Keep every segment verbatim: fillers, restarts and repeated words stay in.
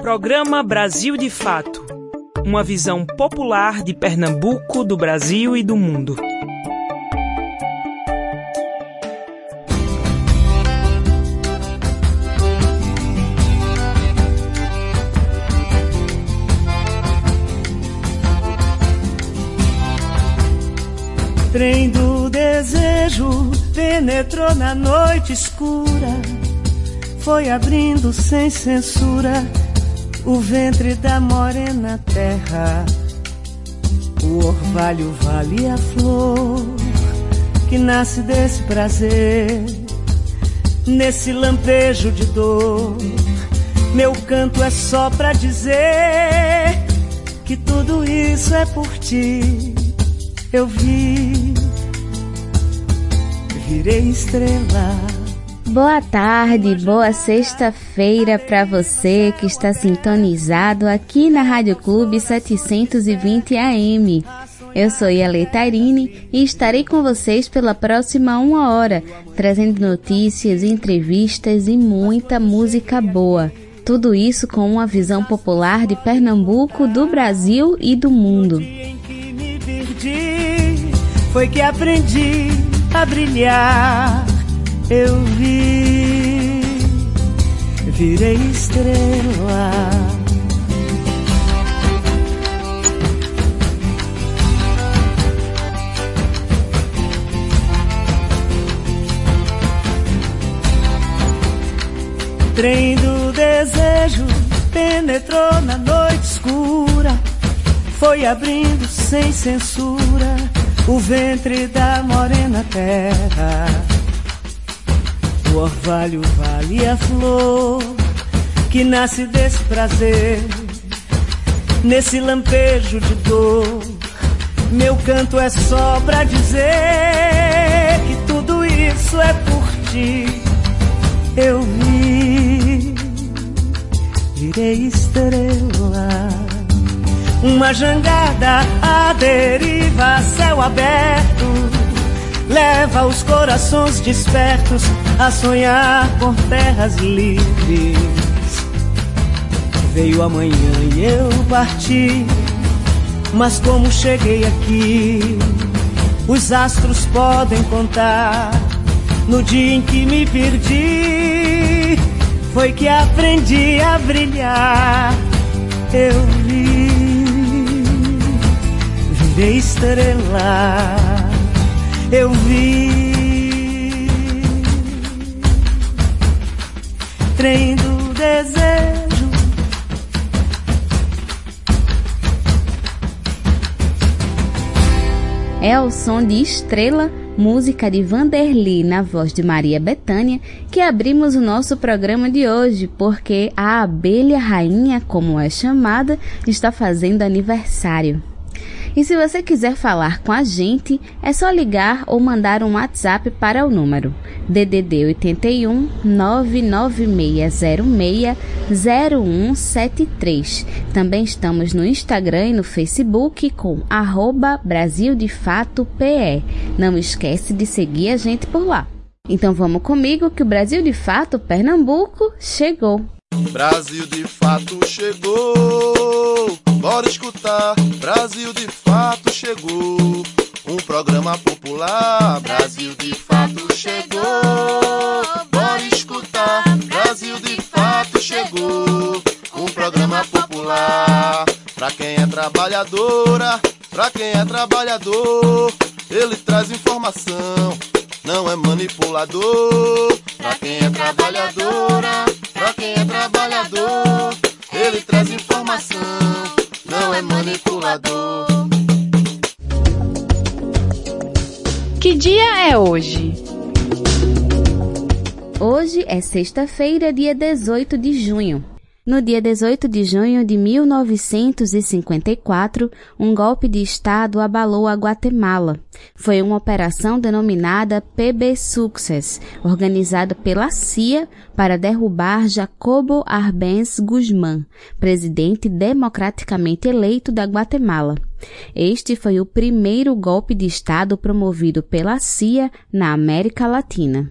Programa Brasil de Fato. Uma visão popular de Pernambuco, do Brasil e do mundo. Trem do desejo penetrou na noite escura, foi abrindo sem censura o ventre da morena terra. O orvalho vale a flor que nasce desse prazer, nesse lampejo de dor. Meu canto é só pra dizer que tudo isso é por ti. Eu vi, virei estrela. Boa tarde, boa sexta-feira para você que está sintonizado aqui na Rádio Clube setecentos e vinte A M. Eu sou Ialei Tairini e estarei com vocês pela próxima uma hora, trazendo notícias, entrevistas e muita música boa. Tudo isso com uma visão popular de Pernambuco, do Brasil e do mundo. Foi que aprendi a brilhar. Eu vi, virei estrela. Trem do desejo penetrou na noite escura, foi abrindo sem censura o ventre da morena terra. O orvalho vale a flor que nasce desse prazer, nesse lampejo de dor. Meu canto é só pra dizer que tudo isso é por ti. Eu vi, virei estrela. Uma jangada à deriva, céu aberto, leva os corações despertos a sonhar por terras livres. Veio amanhã e eu parti, mas como cheguei aqui, os astros podem contar. No dia em que me perdi, foi que aprendi a brilhar. Eu vi, virei estrela, eu vi. Trem do desejo, é o som de Estrela, música de Vanderli, na voz de Maria Bethânia, que abrimos o nosso programa de hoje, porque a abelha rainha, como é chamada, está fazendo aniversário. E se você quiser falar com a gente, é só ligar ou mandar um WhatsApp para o número D D D oito um nove nove seis zero seis zero um sete três. Também estamos no Instagram e no Facebook com arroba Brasil de Fato P E. Não esquece de seguir a gente por lá. Então vamos comigo que o Brasil de Fato Pernambuco chegou. Brasil de Fato chegou, bora escutar, Brasil de Fato chegou, um programa popular. Brasil de Fato chegou, bora escutar, Brasil de Fato chegou, um programa popular. Pra quem é trabalhadora, pra quem é trabalhador, ele traz informação, não é manipulador. Pra quem é trabalhadora, pra quem é trabalhador, ele traz informação, não é manipulador. Que dia é hoje? Hoje é sexta-feira, dia dezoito de junho. No dia dezoito de junho de mil novecentos e cinquenta e quatro, um golpe de Estado abalou a Guatemala. Foi uma operação denominada P B Success, organizada pela C I A para derrubar Jacobo Arbenz Guzmán, presidente democraticamente eleito da Guatemala. Este foi o primeiro golpe de Estado promovido pela C I A na América Latina.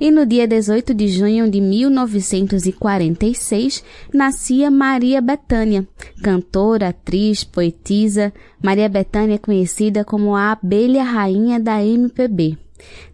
E no dia dezoito de junho de mil novecentos e quarenta e seis, nascia Maria Bethânia, cantora, atriz, poetisa. Maria Bethânia é conhecida como a abelha rainha da M P B.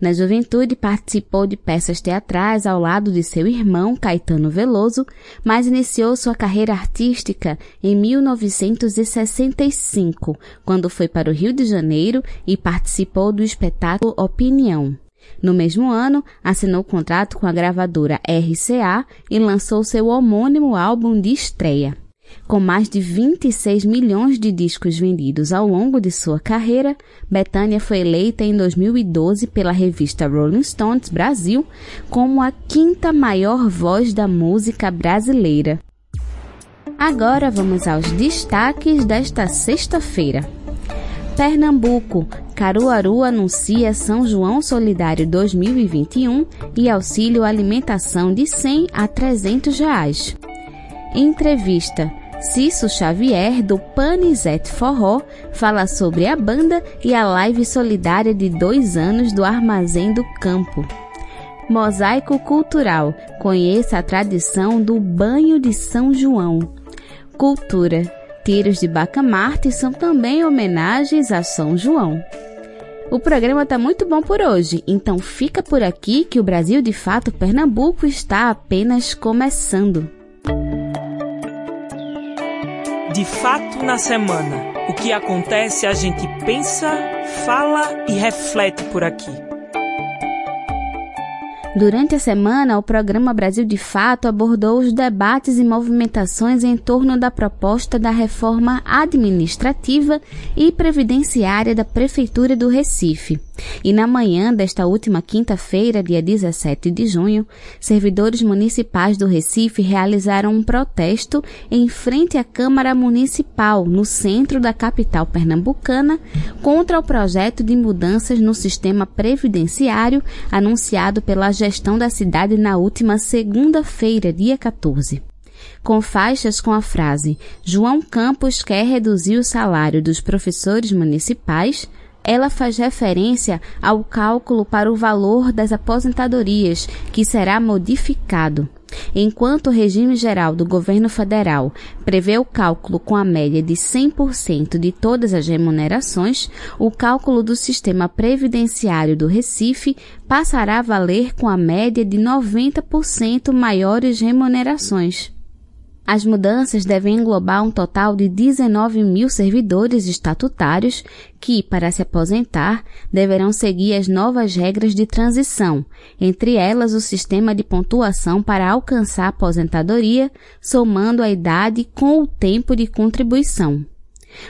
Na juventude, participou de peças teatrais ao lado de seu irmão, Caetano Veloso, mas iniciou sua carreira artística em mil novecentos e sessenta e cinco, quando foi para o Rio de Janeiro e participou do espetáculo Opinião. No mesmo ano, assinou contrato com a gravadora R C A e lançou seu homônimo álbum de estreia. Com mais de vinte e seis milhões de discos vendidos ao longo de sua carreira, Bethânia foi eleita em dois mil e doze pela revista Rolling Stone Brasil como a quinta maior voz da música brasileira. Agora vamos aos destaques desta sexta-feira. Pernambuco, Caruaru anuncia São João Solidário dois mil e vinte e um e auxílio alimentação de cem a trezentos reais. Entrevista. Cisso Xavier, do Panizet Forró, fala sobre a banda e a live solidária de dois anos do Armazém do Campo. Mosaico Cultural. Conheça a tradição do banho de São João. Cultura. Tiros de Bacamarte são também homenagens a São João. O programa está muito bom por hoje, então fica por aqui que o Brasil de Fato Pernambuco está apenas começando. De fato na semana, o que acontece a gente pensa, fala e reflete por aqui. Durante a semana, o programa Brasil de Fato abordou os debates e movimentações em torno da proposta da reforma administrativa e previdenciária da Prefeitura do Recife. E na manhã desta última quinta-feira, dia dezessete de junho, servidores municipais do Recife realizaram um protesto em frente à Câmara Municipal, no centro da capital pernambucana, contra o projeto de mudanças no sistema previdenciário anunciado pela gestão da cidade na última segunda-feira, dia quatorze. Com faixas com a frase "João Campos quer reduzir o salário dos professores municipais", ela faz referência ao cálculo para o valor das aposentadorias, que será modificado. Enquanto o regime geral do Governo Federal prevê o cálculo com a média de cem por cento de todas as remunerações, o cálculo do sistema previdenciário do Recife passará a valer com a média de noventa por cento maiores remunerações. As mudanças devem englobar um total de dezenove mil servidores estatutários que, para se aposentar, deverão seguir as novas regras de transição, entre elas o sistema de pontuação para alcançar a aposentadoria, somando a idade com o tempo de contribuição.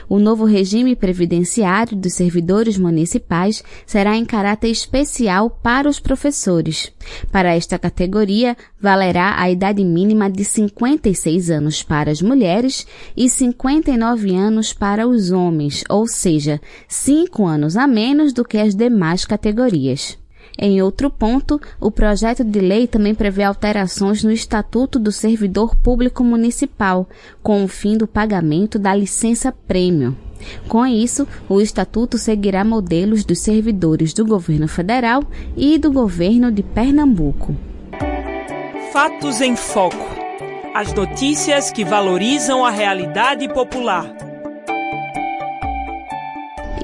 O novo regime previdenciário dos servidores municipais será em caráter especial para os professores. Para esta categoria, valerá a idade mínima de cinquenta e seis anos para as mulheres e cinquenta e nove anos para os homens, ou seja, cinco anos a menos do que as demais categorias. Em outro ponto, o projeto de lei também prevê alterações no Estatuto do Servidor Público Municipal, com o fim do pagamento da licença-prêmio. Com isso, o Estatuto seguirá modelos dos servidores do Governo Federal e do Governo de Pernambuco. Fatos em Foco. As notícias que valorizam a realidade popular.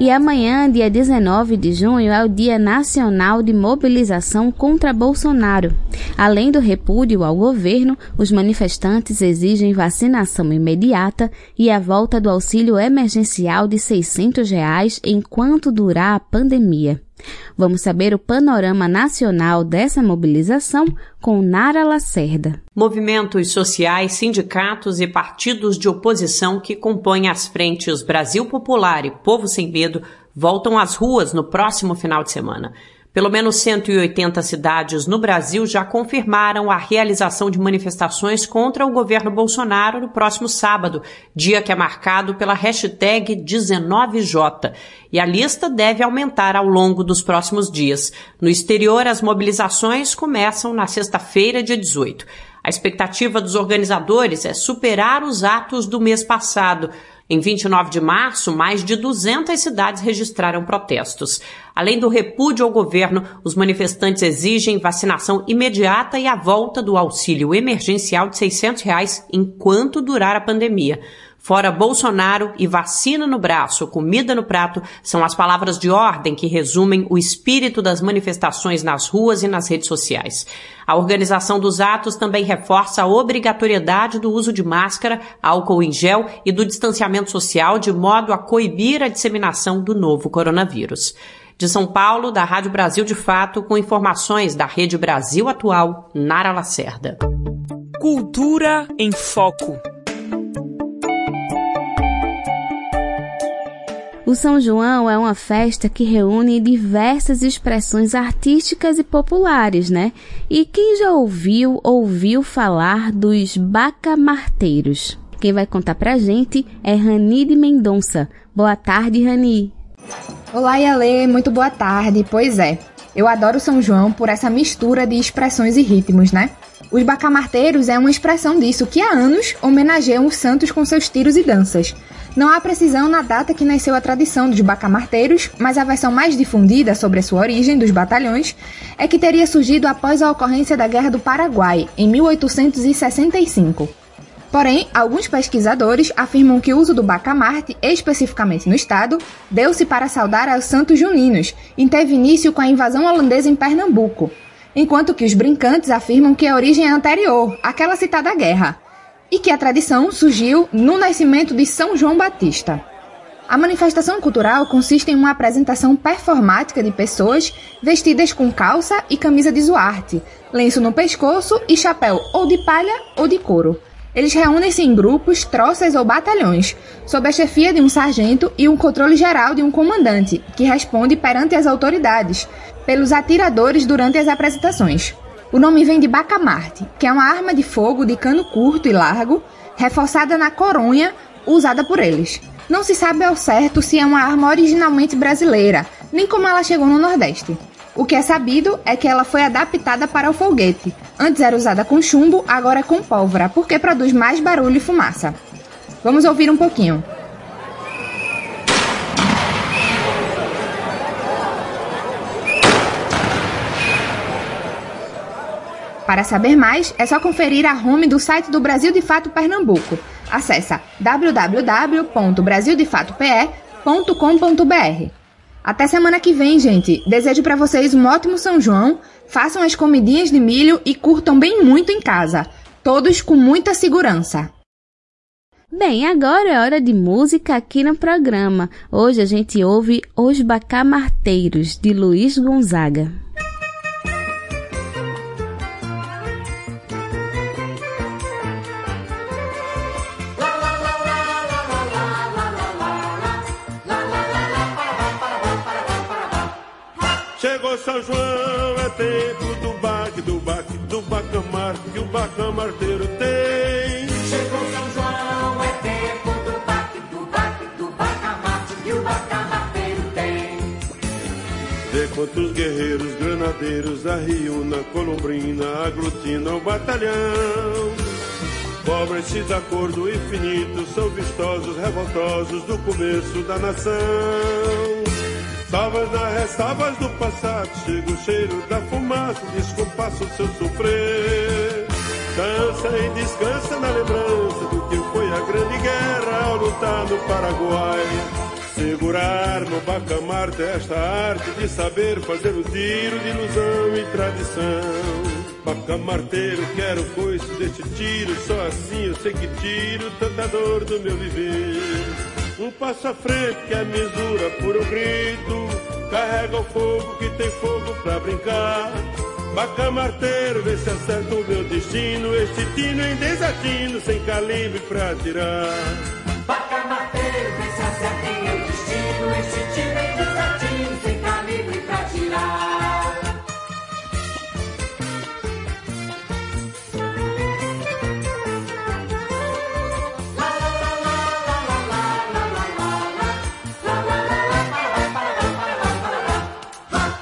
E amanhã, dia dezenove de junho, é o Dia Nacional de Mobilização contra Bolsonaro. Além do repúdio ao governo, os manifestantes exigem vacinação imediata e a volta do auxílio emergencial de seiscentos reais enquanto durar a pandemia. Vamos saber o panorama nacional dessa mobilização com Nara Lacerda. Movimentos sociais, sindicatos e partidos de oposição que compõem as frentes Brasil Popular e Povo Sem Medo voltam às ruas no próximo final de semana. Pelo menos cento e oitenta cidades no Brasil já confirmaram a realização de manifestações contra o governo Bolsonaro no próximo sábado, dia que é marcado pela hashtag dezenove J. E a lista deve aumentar ao longo dos próximos dias. No exterior, as mobilizações começam na sexta-feira, dia dezoito. A expectativa dos organizadores é superar os atos do mês passado. Em vinte e nove de março, mais de duzentas cidades registraram protestos. Além do repúdio ao governo, os manifestantes exigem vacinação imediata e a volta do auxílio emergencial de seiscentos reais enquanto durar a pandemia. Fora Bolsonaro e vacina no braço, comida no prato, são as palavras de ordem que resumem o espírito das manifestações nas ruas e nas redes sociais. A organização dos atos também reforça a obrigatoriedade do uso de máscara, álcool em gel e do distanciamento social de modo a coibir a disseminação do novo coronavírus. De São Paulo, da Rádio Brasil de Fato, com informações da Rede Brasil Atual, Nara Lacerda. Cultura em Foco. O São João é uma festa que reúne diversas expressões artísticas e populares, né? E quem já ouviu, ouviu falar dos bacamarteiros? Quem vai contar pra gente é Rani de Mendonça. Boa tarde, Rani. Olá, Ialei. Muito boa tarde. Pois é, eu adoro São João por essa mistura de expressões e ritmos, né? Os bacamarteiros é uma expressão disso que há anos homenageiam os santos com seus tiros e danças. Não há precisão na data que nasceu a tradição dos bacamarteiros, mas a versão mais difundida sobre a sua origem, dos batalhões, é que teria surgido após a ocorrência da Guerra do Paraguai, em mil oitocentos e sessenta e cinco. Porém, alguns pesquisadores afirmam que o uso do bacamarte, especificamente no estado, deu-se para saudar aos santos juninos e teve início com a invasão holandesa em Pernambuco, enquanto que os brincantes afirmam que a origem é anterior, àquela citada guerra, e que a tradição surgiu no nascimento de São João Batista. A manifestação cultural consiste em uma apresentação performática de pessoas vestidas com calça e camisa de zuarte, lenço no pescoço e chapéu ou de palha ou de couro. Eles reúnem-se em grupos, troças ou batalhões, sob a chefia de um sargento e um controle geral de um comandante, que responde perante as autoridades, pelos atiradores durante as apresentações. O nome vem de bacamarte, que é uma arma de fogo de cano curto e largo, reforçada na coronha, usada por eles. Não se sabe ao certo se é uma arma originalmente brasileira, nem como ela chegou no Nordeste. O que é sabido é que ela foi adaptada para o foguete. Antes era usada com chumbo, agora é com pólvora, porque produz mais barulho e fumaça. Vamos ouvir um pouquinho. Para saber mais, é só conferir a home do site do Brasil de Fato Pernambuco. Acesse w w w ponto brasil de fato p e ponto com ponto b r. Até semana que vem, gente. Desejo para vocês um ótimo São João. Façam as comidinhas de milho e curtam bem muito em casa. Todos com muita segurança. Bem, agora é hora de música aqui no programa. Hoje a gente ouve Os Bacamarteiros, de Luiz Gonzaga. São João é tempo do baque, do baque, do bacamarte que o bacamarteiro tem. Chegou São João, é tempo do baque, do baque, do bacamarte que o bacamarteiro tem. Vê quantos guerreiros, granadeiros, a riuna, colombrina, aglutina, o batalhão. Cobrem-se da cor do infinito, são vistosos, revoltosos do começo da nação. Salvas das ressalvas do passado, chega o cheiro da fumaça, descompasso o seu sofrer. Dança e descansa na lembrança do que foi a grande guerra ao lutar no Paraguai. Segurar no bacamarte esta arte de saber fazer o tiro de ilusão e tradição. Bacamarteiro, quero coice deste tiro, só assim eu sei que tiro tanta dor do meu viver. Um passo à frente que é mesura por um grito, carrega o fogo que tem fogo pra brincar. Bacamarteiro, vê se acerta o meu destino, este tino em desatino, sem calibre pra atirar. Bacamarteiro, vê se acerta o meu destino, este tino em desatino, sem calibre pra atirar.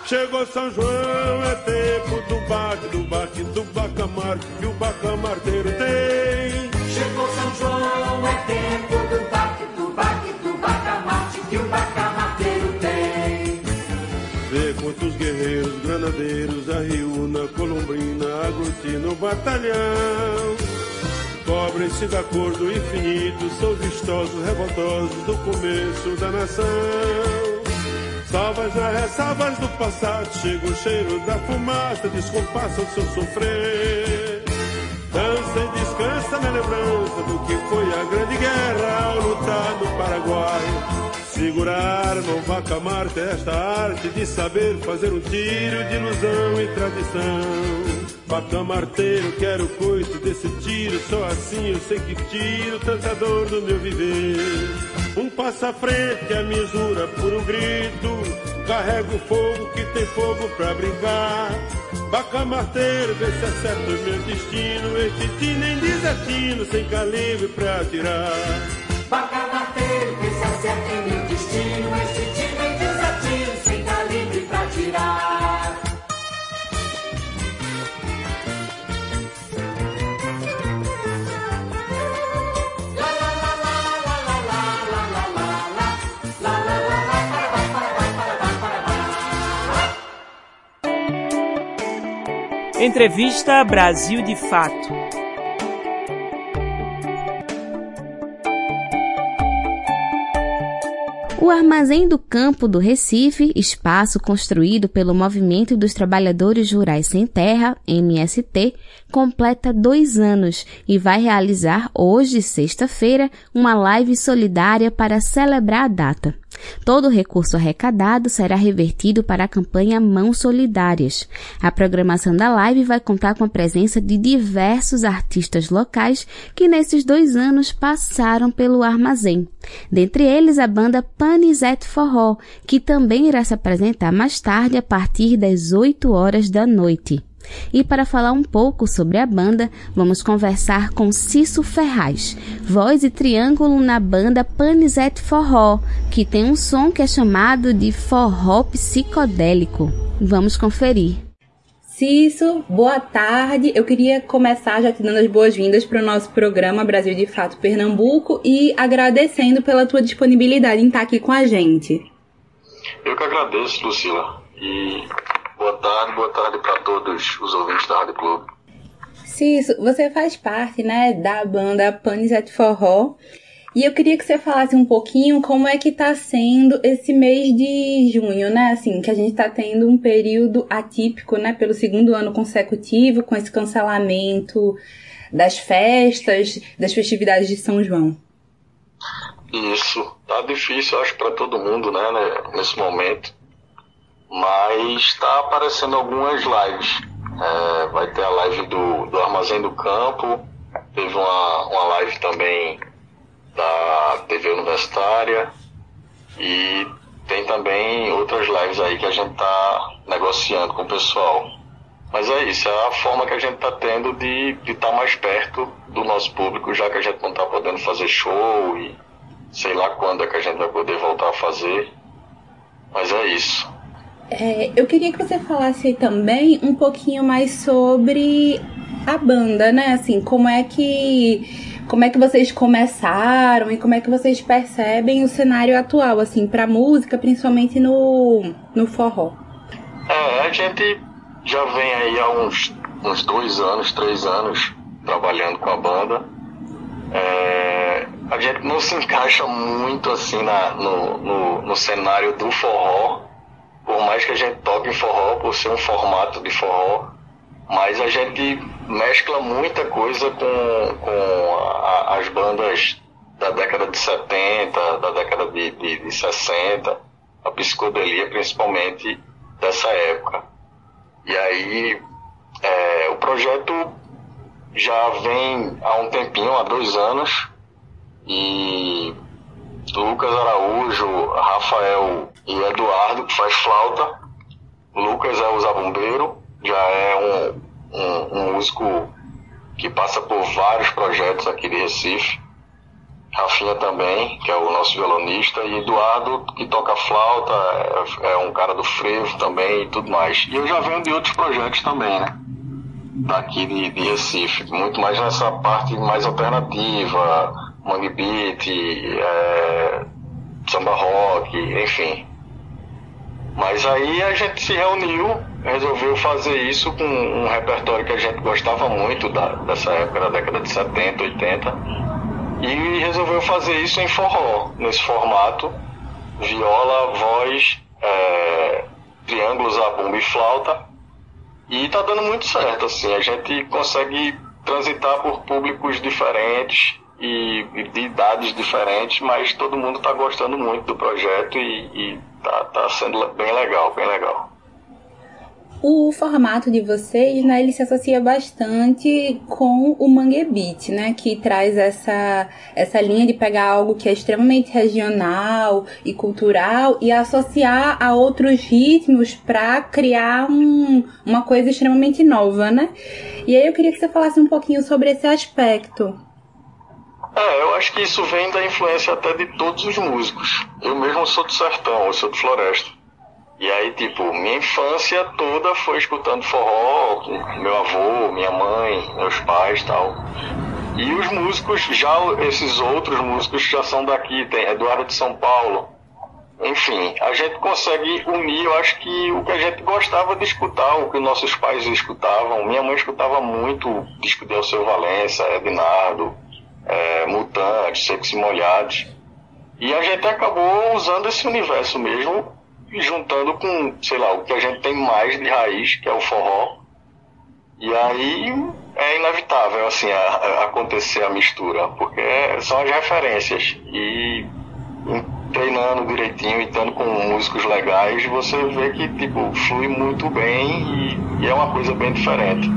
Chegou São João, é tempo do baque, do baque, do bacamarte que o bacamarteiro tem. Chegou São João, é tempo do baque, do baque. Boiadeiros, a Riúna, Colombrina, aglutina o batalhão. Cobrem-se da cor do infinito, são vistosos, revoltosos do começo da nação. Salvas nas ressalvas do passado, chega o cheiro da fumaça, descompassam o seu sofrer. Dança e descansa na lembrança do que foi a grande guerra ao lutar do Paraguai. Segurar, não vá camar esta arte de saber fazer um tiro de ilusão e tradição. Bata marteiro, quero coice desse tiro, só assim eu sei que tiro tanta dor do meu viver. Um passo à frente, a misura por um grito, carrega o fogo que tem fogo pra brigar. Baca marteiro, vê se acerta o meu destino, este tiro nem desatino, sem calibre pra atirar. Baca marteiro, que se acerta em meu destino, este tiro em desatino, sem calibre pra tirar. Lá, lá, lá, lá, lá, lá, lá, lá, lá, lá, lá, lá, lá, lá, lá, Paraguai, Paraguai, Paraguai, Paraguai. Entrevista Brasil de Fato. O Armazém do Campo do Recife, espaço construído pelo Movimento dos Trabalhadores Rurais Sem Terra, M S T, completa dois anos e vai realizar hoje, sexta-feira, uma live solidária para celebrar a data. Todo o recurso arrecadado será revertido para a campanha Mãos Solidárias. A programação da live vai contar com a presença de diversos artistas locais que nesses dois anos passaram pelo armazém. Dentre eles, a banda Panizet Forró, que também irá se apresentar mais tarde a partir das oito horas da noite. E para falar um pouco sobre a banda, vamos conversar com Cício Ferraz, voz e triângulo na banda Panizet Forró, que tem um som que é chamado de forró psicodélico. Vamos conferir. Cício, boa tarde. Eu queria começar já te dando as boas-vindas para o nosso programa Brasil de Fato Pernambuco e agradecendo pela tua disponibilidade em estar aqui com a gente. Eu que agradeço, Lucila. E... Boa tarde, boa tarde para todos os ouvintes da Rádio Clube. Cício, você faz parte, né, da banda Panizet Forró, e eu queria que você falasse um pouquinho como é que está sendo esse mês de junho, né, assim, que a gente está tendo um período atípico, né, pelo segundo ano consecutivo, com esse cancelamento das festas, das festividades de São João. Isso, tá difícil, acho, para todo mundo, né, né, nesse momento. Mas está aparecendo algumas lives. É, vai ter a live do, do Armazém do Campo, teve uma, uma live também da T V Universitária e tem também outras lives aí que a gente está negociando com o pessoal. Mas é isso, é a forma que a gente está tendo de, de estar mais perto do nosso público, já que a gente não está podendo fazer show e sei lá quando é que a gente vai poder voltar a fazer. Mas é isso. É, eu queria que você falasse aí também um pouquinho mais sobre a banda, né? Assim, como é que, como é que vocês começaram e como é que vocês percebem o cenário atual, assim, pra música, principalmente no, no forró? É, a gente já vem aí há uns, uns dois anos, três anos trabalhando com a banda. É, a gente não se encaixa muito, assim, na, no, no, no cenário do forró. Por mais que a gente toque forró, por ser um formato de forró, mas a gente mescla muita coisa com, com a, as bandas da década de setenta, da década de, de, de sessenta, a psicodelia principalmente dessa época. E aí é, o projeto já vem há um tempinho, há dois anos, e Lucas Araújo, Rafael e Eduardo, que faz flauta. Lucas é o zabumbeiro, já é um, um, um músico que passa por vários projetos aqui de Recife. Rafinha também, que é o nosso violonista, e Eduardo, que toca flauta, é, é um cara do frevo também e tudo mais. E eu já venho de outros projetos também, né? Daqui de, de Recife, muito mais nessa parte mais alternativa, Mangue Beat, é, samba rock, enfim. Mas aí a gente se reuniu, resolveu fazer isso com um repertório que a gente gostava muito da, dessa época, da década de setenta, oitenta, e resolveu fazer isso em forró, nesse formato, viola, voz, é, triângulo, zabumba e flauta, e tá dando muito certo, assim, a gente consegue transitar por públicos diferentes e de idades diferentes, mas todo mundo tá gostando muito do projeto e, e tá, tá sendo bem legal, bem legal. O formato de vocês, né, ele se associa bastante com o Mangue Beat, né, que traz essa, essa linha de pegar algo que é extremamente regional e cultural e associar a outros ritmos para criar um, uma coisa extremamente nova, né? E aí eu queria que você falasse um pouquinho sobre esse aspecto. É, eu acho que isso vem da influência até de todos os músicos. Eu mesmo sou do sertão, eu sou de floresta. E aí, tipo, minha infância toda foi escutando forró, meu avô, minha mãe, meus pais e tal. E os músicos, já esses outros músicos já são daqui, tem Eduardo de São Paulo. Enfim, a gente consegue unir, eu acho que o que a gente gostava de escutar, o que nossos pais escutavam. Minha mãe escutava muito disco de Alceu Valença, Ednardo, é, Mutantes, Secos e Molhados. E a gente acabou usando esse universo mesmo, juntando com, sei lá, o que a gente tem mais de raiz, que é o forró. E aí é inevitável, assim, a, a acontecer a mistura, porque são as referências. E treinando direitinho e estando com músicos legais, você vê que, tipo, flui muito bem e, e é uma coisa bem diferente.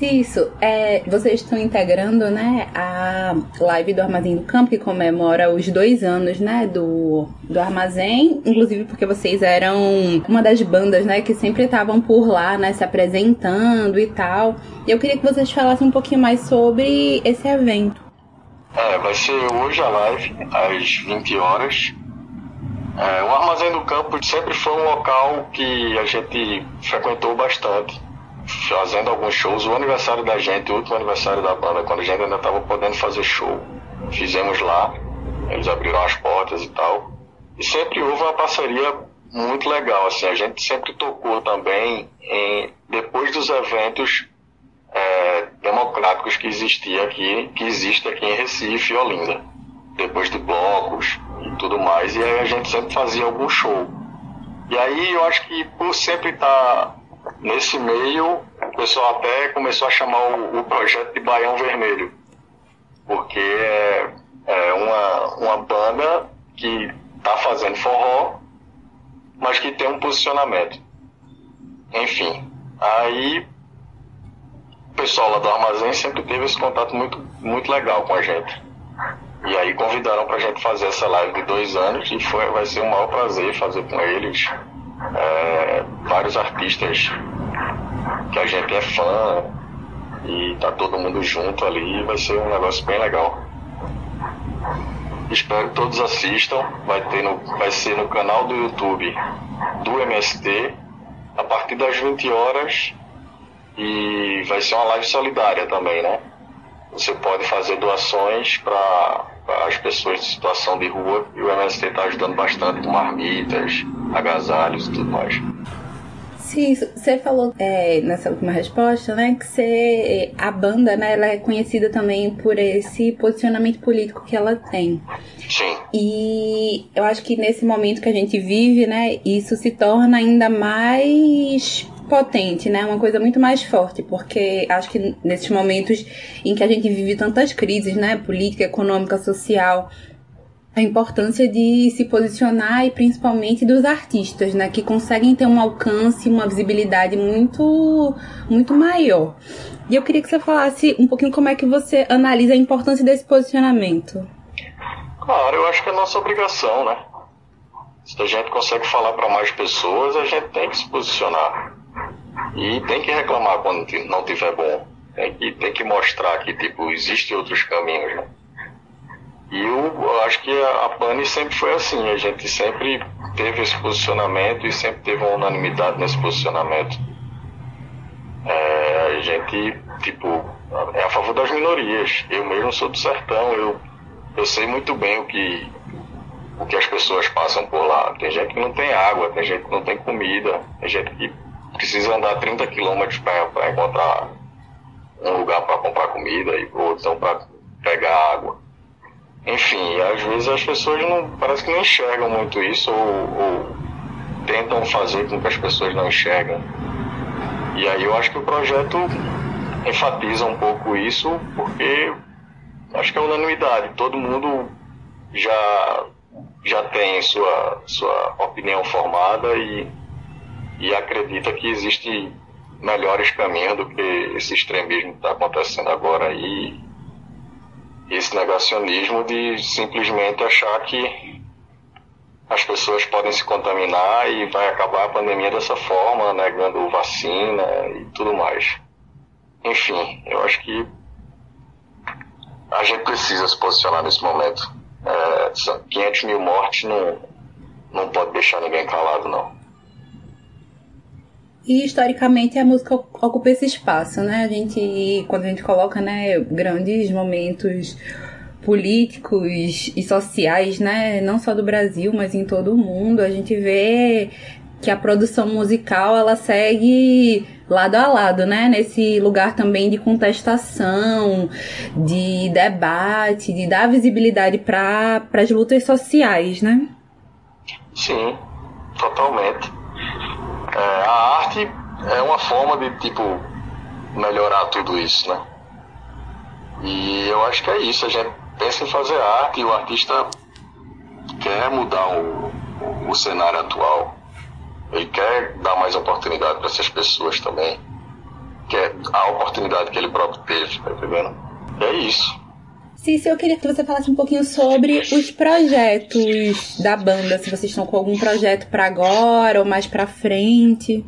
Isso, é, vocês estão integrando, né, a live do Armazém do Campo, que comemora os dois anos, né, do, do Armazém, inclusive porque vocês eram uma das bandas, né, que sempre estavam por lá, né, se apresentando e tal. E eu queria que vocês falassem um pouquinho mais sobre esse evento. É, vai ser hoje a live, às vinte horas. É, o Armazém do Campo sempre foi um local que a gente frequentou bastante, fazendo alguns shows. O aniversário da gente, o último aniversário da banda, quando a gente ainda estava podendo fazer show, fizemos lá, eles abriram as portas e tal, e sempre houve uma parceria muito legal, assim, a gente sempre tocou também em, depois dos eventos é, democráticos que existia aqui, que existe aqui em Recife e Olinda, depois de blocos e tudo mais, e aí a gente sempre fazia algum show. E aí eu acho que por sempre estar tá nesse meio, o pessoal até começou a chamar o, o projeto de Baião Vermelho, porque é, é uma, uma banda que está fazendo forró, mas que tem um posicionamento. Enfim, aí o pessoal lá do Armazém sempre teve esse contato muito, muito legal com a gente. E aí convidaram para a gente fazer essa live de dois anos e foi, vai ser um maior prazer fazer com eles. É, vários artistas que a gente é fã e tá todo mundo junto ali, vai ser um negócio bem legal. Espero que todos assistam. Vai ter no, vai ser no canal do YouTube do M S T a partir das vinte horas, e vai ser uma live solidária também, né? Você pode fazer doações para as pessoas de situação de rua, e o M S T está ajudando bastante com marmitas, agasalhos e tudo mais. Sim, você falou é, nessa última resposta, né, que você, a banda, né, ela é conhecida também por esse posicionamento político que ela tem. Sim. E eu acho que nesse momento que a gente vive, né, isso se torna ainda mais potente, né? Uma coisa muito mais forte, porque acho que nesses momentos em que a gente vive tantas crises, né, política, econômica, social, a importância de se posicionar, e principalmente dos artistas, né, que conseguem ter um alcance, uma visibilidade muito, muito maior. E eu queria que você falasse um pouquinho como é que você analisa a importância desse posicionamento. Claro, eu acho que é nossa obrigação, né? Se a gente consegue falar para mais pessoas, a gente tem que se posicionar. E tem que reclamar quando não tiver bom. Tem que, tem que mostrar que, tipo, existem outros caminhos, né? E eu, eu acho que a, a Pani sempre foi assim. A gente sempre teve esse posicionamento e sempre teve uma unanimidade nesse posicionamento. É, a gente, tipo, é a favor das minorias. Eu mesmo sou do sertão. Eu, eu sei muito bem o que, o que as pessoas passam por lá. Tem gente que não tem água, tem gente que não tem comida, tem gente que precisa andar trinta quilômetros para encontrar um lugar para comprar comida e outro para pegar água. Enfim, às vezes as pessoas não, parece que não enxergam muito isso, ou, ou tentam fazer com que as pessoas não enxergam. E aí eu acho que o projeto enfatiza um pouco isso, porque acho que é unanimidade, todo mundo já, já tem sua, sua opinião formada e, e acredita que existe melhores caminhos do que esse extremismo que está acontecendo agora aí, esse negacionismo de simplesmente achar que as pessoas podem se contaminar e vai acabar a pandemia dessa forma, negando vacina e tudo mais. Enfim, eu acho que a gente precisa se posicionar nesse momento. É, quinhentas mil mortes não, não pode deixar ninguém calado, não. E historicamente a música ocupa esse espaço, né? A gente, quando a gente coloca, né, grandes momentos políticos e sociais, né, não só do Brasil, mas em todo o mundo, a gente vê que a produção musical, ela segue lado a lado, né, nesse lugar também de contestação, de debate, de dar visibilidade para as lutas sociais, né? Sim, totalmente. É, a arte é uma forma de, tipo, melhorar tudo isso, né? E eu acho que é isso, a gente pensa em fazer arte e o artista quer mudar o, o, o cenário atual. Ele quer dar mais oportunidade para essas pessoas também. Quer a oportunidade que ele próprio teve, tá entendendo? É isso. Cício, eu queria que você falasse um pouquinho sobre os projetos da banda. Se vocês estão com algum projeto para agora ou mais para frente.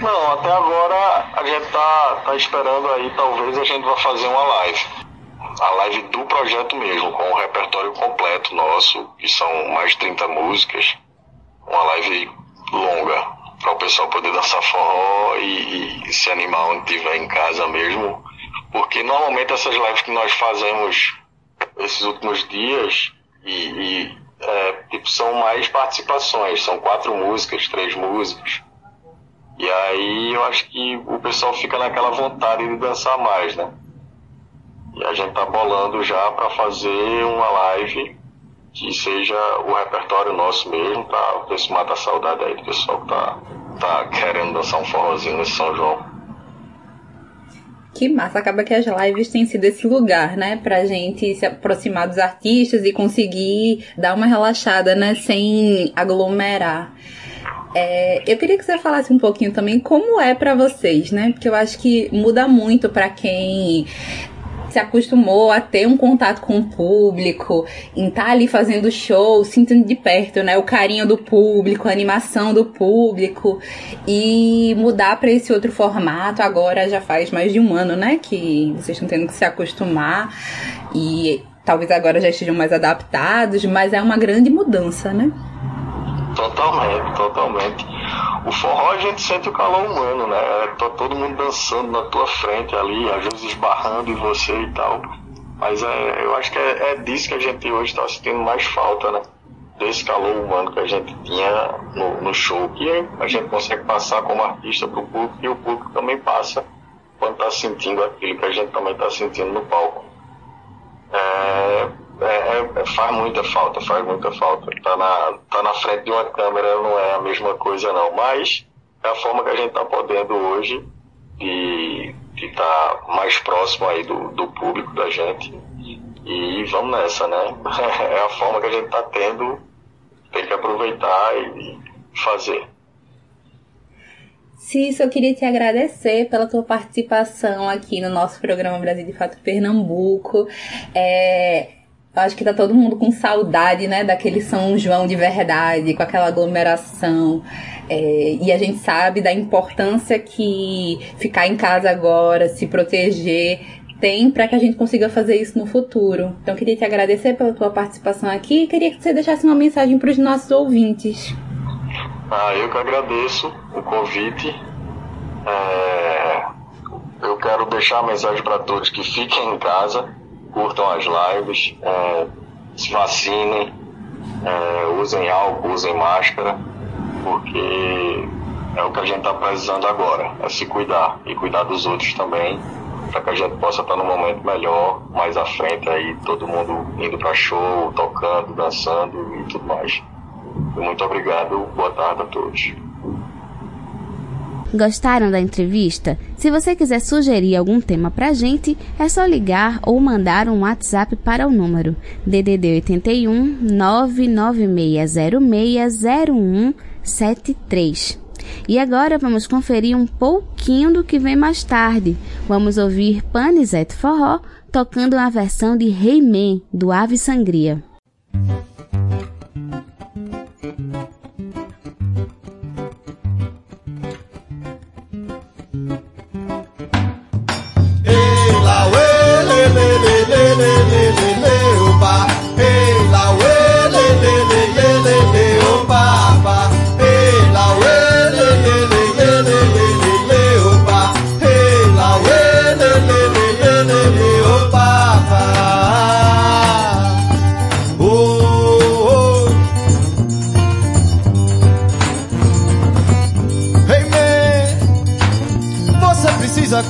Não, até agora a gente tá, tá esperando aí, talvez a gente vá fazer uma live. A live do projeto mesmo, com o repertório completo nosso, que são mais de trinta músicas. Uma live longa, para o pessoal poder dançar forró e, e se animar onde estiver em casa mesmo, porque normalmente essas lives que nós fazemos esses últimos dias e, e, é, tipo, são mais participações, são quatro músicas, três músicas, e aí eu acho que o pessoal fica naquela vontade de dançar mais, né? E a gente tá bolando já para fazer uma live que seja o repertório nosso mesmo, para ver se mata a saudade aí do pessoal que tá, tá querendo dançar um forrozinho nesse São João. Que massa, acaba que as lives têm sido esse lugar, né, pra gente se aproximar dos artistas e conseguir dar uma relaxada, né, sem aglomerar. É, eu queria que você falasse um pouquinho também como é pra vocês, né, porque eu acho que muda muito pra quem se acostumou a ter um contato com o público, em estar ali fazendo show, sentindo de perto, né, o carinho do público, a animação do público, e mudar para esse outro formato. Agora já faz mais de um ano, né, que vocês estão tendo que se acostumar, e talvez agora já estejam mais adaptados, mas é uma grande mudança, né? Totalmente, totalmente. O forró, a gente sente o calor humano, né? Tá todo mundo dançando na tua frente ali, às vezes esbarrando em você e tal. Mas é, eu acho que é, é disso que a gente hoje está sentindo mais falta, né? Desse calor humano que a gente tinha no, no show, que a gente consegue passar como artista pro público, e o público também passa quando tá sentindo aquilo que a gente também tá sentindo no palco. É... É, é, faz muita falta, faz muita falta. Tá na, tá na frente de uma câmera não é a mesma coisa, não. Mas é a forma que a gente tá podendo hoje de estar tá mais próximo aí do, do público da gente. E vamos nessa, né? É a forma que a gente tá tendo, tem que aproveitar e fazer. Cício, eu queria te agradecer pela tua participação aqui no nosso programa Brasil de Fato Pernambuco. É... Eu acho que tá todo mundo com saudade, né, daquele São João de verdade, com aquela aglomeração. É, e a gente sabe da importância que ficar em casa agora, se proteger, tem para que a gente consiga fazer isso no futuro. Então, queria te agradecer pela tua participação aqui e queria que você deixasse uma mensagem para os nossos ouvintes. Ah, eu que agradeço o convite. É... Eu quero deixar a mensagem para todos que fiquem em casa, curtam as lives, é, se vacinem, é, usem álcool, usem máscara, porque É o que a gente está precisando agora, é se cuidar e cuidar dos outros também, para que a gente possa estar num momento melhor, mais à frente aí, todo mundo indo para show, tocando, dançando e tudo mais. Muito obrigado, boa tarde a todos. Gostaram da entrevista? Se você quiser sugerir algum tema pra gente, é só ligar ou mandar um WhatsApp para o número D D D oito um, nove nove seis zero seis, zero um sete três. E agora vamos conferir um pouquinho do que vem mais tarde. Vamos ouvir Panizet Forró tocando uma versão de Rei Man, do Ave Sangria.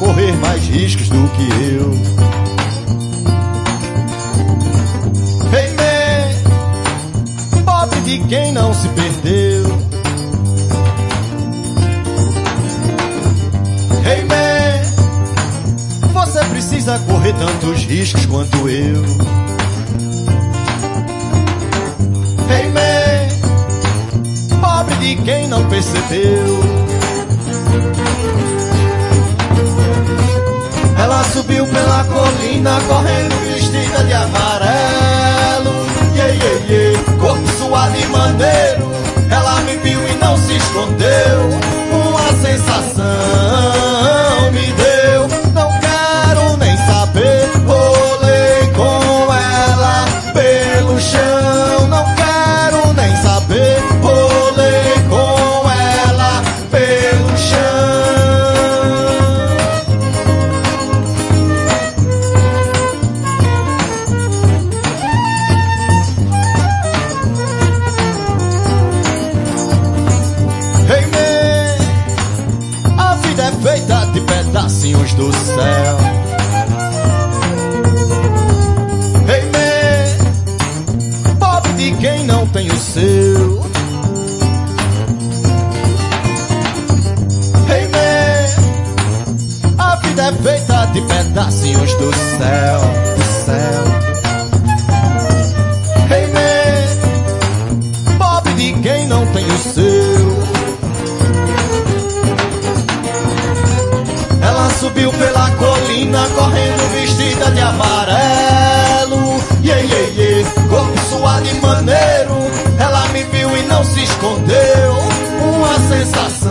Correr mais riscos do que eu. Hey man, pobre de quem não se perdeu. Hey man, você precisa correr tantos riscos quanto eu. Hey man, pobre de quem não percebeu. Ela subiu pela colina correndo vestida de amarelo, yeah, yeah, yeah. Corpo suave e maneiro, ela me viu e não se escondeu. Uma sensação me deu, não quero nem saber. Rolei com ela pelo chão, não quero nem saber. Rolei com ela pelo chão. Pedacinhos do céu. Hey man, pobre de quem não tem o seu. Hey man, a vida é feita de pedacinhos do céu, do céu. Hey man, pobre de quem não tem o seu. Ela subiu pela colina correndo vestida de amarelo, yeah, yeah, yeah. Corpo suado e maneiro, ela me viu e não se escondeu. Uma sensação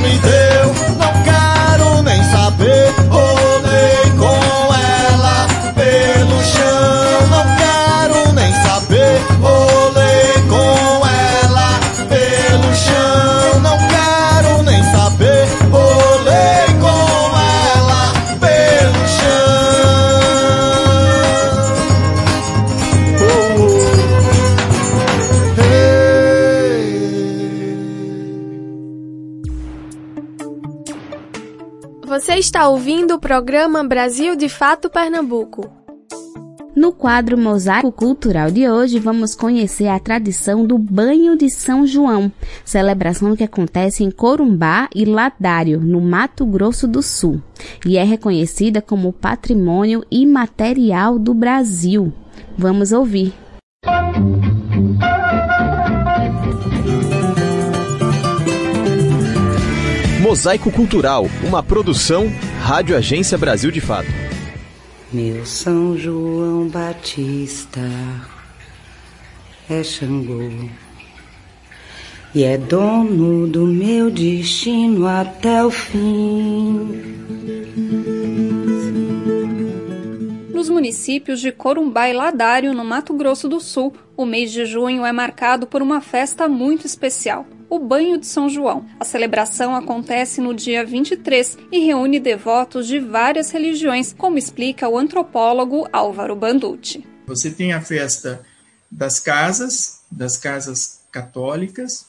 me deu, não quero nem saber. Rolei com ela pelo chão, não quero nem saber. Rolei com ela pelo chão, não quero nem saber. Você está ouvindo o programa Brasil de Fato Pernambuco. No quadro Mosaico Cultural de hoje, vamos conhecer a tradição do Banho de São João, celebração que acontece em Corumbá e Ladário, no Mato Grosso do Sul, e é reconhecida como Patrimônio Imaterial do Brasil. Vamos ouvir. Mosaico Cultural, uma produção, Rádio Agência Brasil de Fato. Meu São João Batista é Xangô e é dono do meu destino até o fim. Nos municípios de Corumbá e Ladário, no Mato Grosso do Sul, o mês de junho é marcado por uma festa muito especial. O Banho de São João. A celebração acontece no dia vinte e três e reúne devotos de várias religiões, como explica o antropólogo Álvaro Banducci. Você tem a festa das casas, das casas católicas,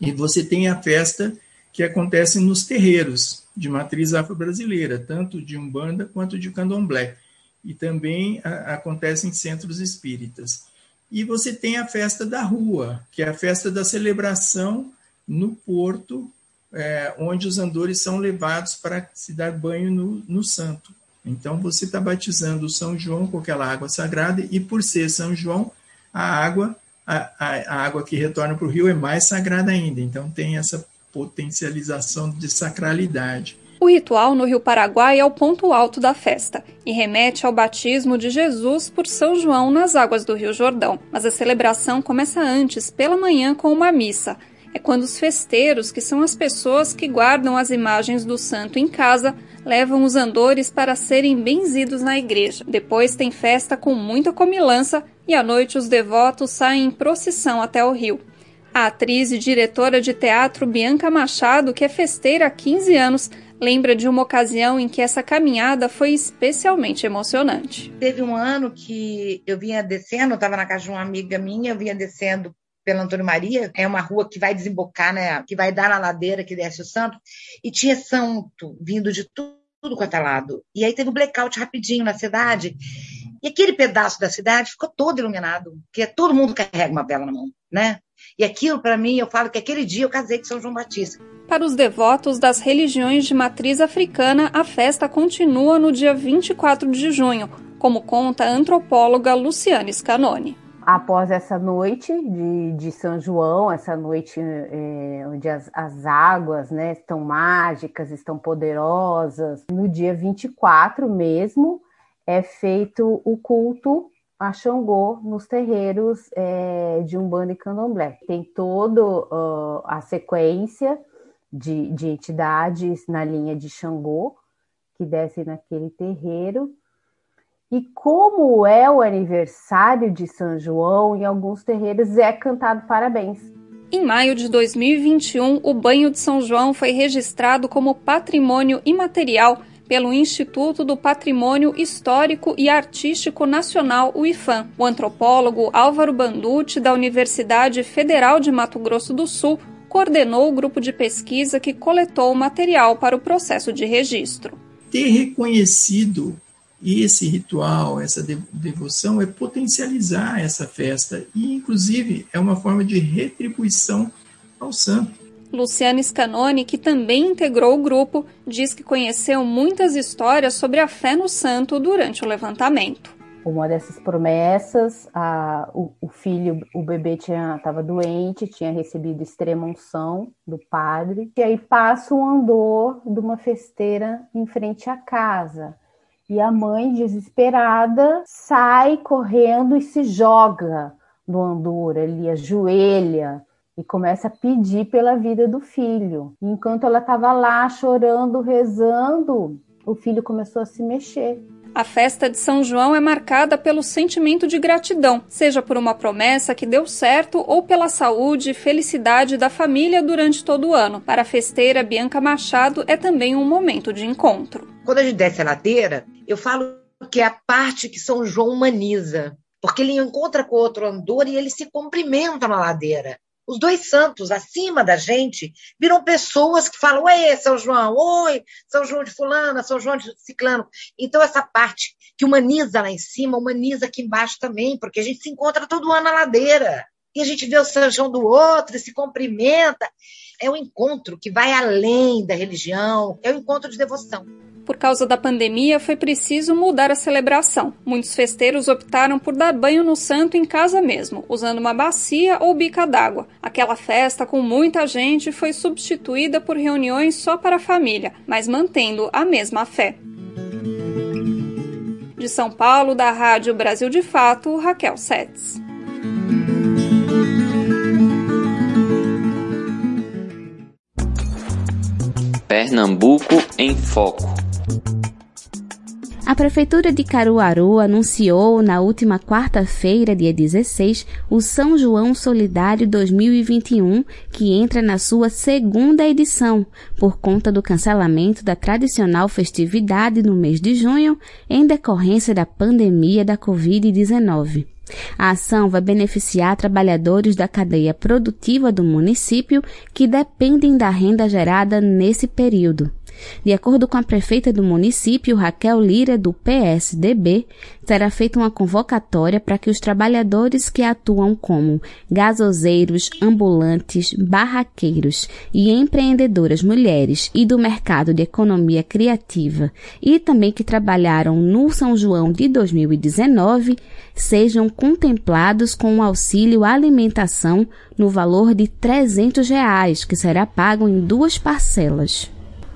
E você tem a festa que acontece nos terreiros, de matriz afro-brasileira, tanto de Umbanda quanto de Candomblé. E também a, acontece em centros espíritas. E você tem a festa da rua, que é a festa da celebração no porto, é, onde os andores são levados para se dar banho no, no santo. Então, você está batizando o São João com aquela água sagrada, e por ser São João, a água, a, a, a água que retorna para o rio é mais sagrada ainda. Então, tem essa potencialização de sacralidade. O ritual no Rio Paraguai é o ponto alto da festa e remete ao batismo de Jesus por São João nas águas do Rio Jordão. Mas a celebração começa antes, pela manhã, com uma missa. É quando os festeiros, que são as pessoas que guardam as imagens do santo em casa, levam os andores para serem benzidos na igreja. Depois tem festa com muita comilança e à noite os devotos saem em procissão até o rio. A atriz e diretora de teatro Bianca Machado, que é festeira há quinze anos, lembra de uma ocasião em que essa caminhada foi especialmente emocionante. Teve um ano que eu vinha descendo, eu estava na casa de uma amiga minha, eu vinha descendo pela Antônio Maria, é uma rua que vai desembocar, né, que vai dar na ladeira que desce o santo, e tinha santo vindo de tudo, tudo quanto é lado. E aí teve um blackout rapidinho na cidade, e aquele pedaço da cidade ficou todo iluminado, porque todo mundo carrega uma vela na mão, né? E aquilo, para mim, eu falo que aquele dia eu casei com São João Batista. Para os devotos das religiões de matriz africana, a festa continua no dia vinte e quatro de junho, como conta a antropóloga Luciane Scannone. Após essa noite de, de São João, essa noite é, onde as, as águas, né, estão mágicas, estão poderosas, no dia vinte e quatro mesmo é feito o culto a Xangô nos terreiros é, de Umbanda e Candomblé. Tem toda uh, a sequência de, de entidades na linha de Xangô que descem naquele terreiro. E como é o aniversário de São João, em alguns terreiros é cantado parabéns. Em maio de dois mil e vinte e um, o banho de São João foi registrado como patrimônio imaterial pelo Instituto do Patrimônio Histórico e Artístico Nacional, o IPHAN. O antropólogo Álvaro Banducci, da Universidade Federal de Mato Grosso do Sul, coordenou o grupo de pesquisa que coletou o material para o processo de registro. Ter reconhecido esse ritual, essa devoção, é potencializar essa festa e, inclusive, é uma forma de retribuição ao santo. Luciane Scannone, que também integrou o grupo, diz que conheceu muitas histórias sobre a fé no santo durante o levantamento. Uma dessas promessas, a, o, o filho, o bebê estava doente, tinha recebido extrema unção do padre, e aí passa um andor de uma festeira em frente à casa. E a mãe, desesperada, sai correndo e se joga no andor, ali ajoelha, e começa a pedir pela vida do filho. Enquanto ela estava lá chorando, rezando, o filho começou a se mexer. A festa de São João é marcada pelo sentimento de gratidão, seja por uma promessa que deu certo ou pela saúde e felicidade da família durante todo o ano. Para a festeira Bianca Machado, é também um momento de encontro. Quando a gente desce a ladeira, eu falo que é a parte que São João humaniza, porque ele encontra com outro andor e eles se cumprimentam na ladeira. Os dois santos acima da gente viram pessoas que falam, oi, São João, oi, São João de fulana, São João de ciclano. Então, essa parte que humaniza lá em cima, humaniza aqui embaixo também, porque a gente se encontra todo ano na ladeira. E a gente vê o São João do outro e se cumprimenta. É um encontro que vai além da religião, é um encontro de devoção. Por causa da pandemia, foi preciso mudar a celebração. Muitos festeiros optaram por dar banho no santo em casa mesmo, usando uma bacia ou bica d'água. Aquela festa com muita gente foi substituída por reuniões só para a família, mas mantendo a mesma fé. De São Paulo, da Rádio Brasil de Fato, Raquel Setz. Pernambuco em Foco. A Prefeitura de Caruaru anunciou na última quarta-feira, dia dezesseis, o São João Solidário dois mil e vinte e um, que entra na sua segunda edição, por conta do cancelamento da tradicional festividade no mês de junho, em decorrência da pandemia da covid dezenove. A ação vai beneficiar trabalhadores da cadeia produtiva do município que dependem da renda gerada nesse período. De acordo com a prefeita do município, Raquel Lira, do P S D B, será feita uma convocatória para que os trabalhadores que atuam como gasoseiros, ambulantes, barraqueiros e empreendedoras mulheres e do mercado de economia criativa e também que trabalharam no São João de dois mil e dezenove sejam contemplados com o auxílio alimentação no valor de trezentos reais, que será pago em duas parcelas.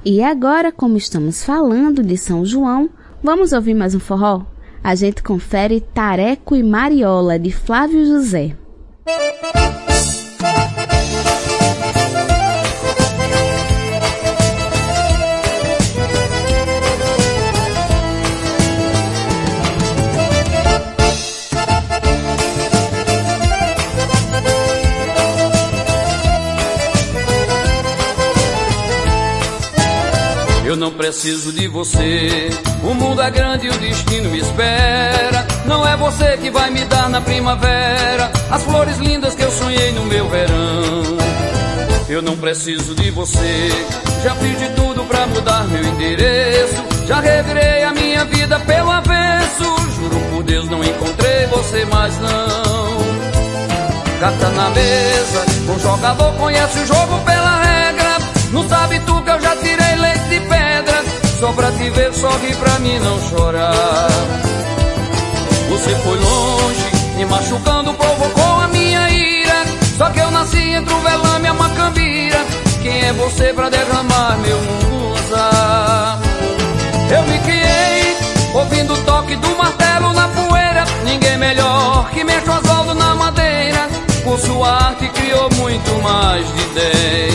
E agora, como estamos falando de São João, vamos ouvir mais um forró? A gente confere Tareco e Mariola, de Flávio José. Eu não preciso de você, o mundo é grande e o destino me espera. Não é você que vai me dar na primavera as flores lindas que eu sonhei no meu verão. Eu não preciso de você, já fiz de tudo pra mudar meu endereço. Já revirei a minha vida pelo avesso, juro por Deus não encontrei você mais não. Carta na mesa, o jogador conhece o jogo pela regra. Não sabe tu que eu já tirei leite de pedra, só pra te ver, sorri pra mim não chorar. Você foi longe, me machucando, provocou a minha ira. Só que eu nasci entre o velame e a macambira. Quem é você pra derramar meu musa? Eu me criei, ouvindo o toque do martelo na poeira. Ninguém melhor que mexe o asfalto na madeira. Por sua arte criou muito mais de dez.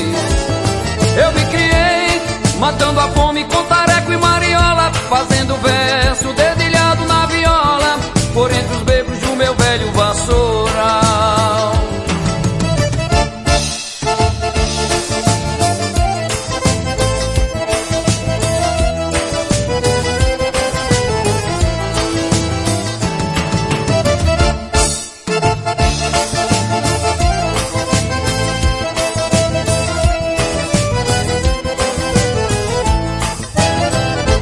Eu me criei, matando a fome com tareco e mariola, fazendo verso dedilhado na viola, por entre os becos do meu velho vassoural.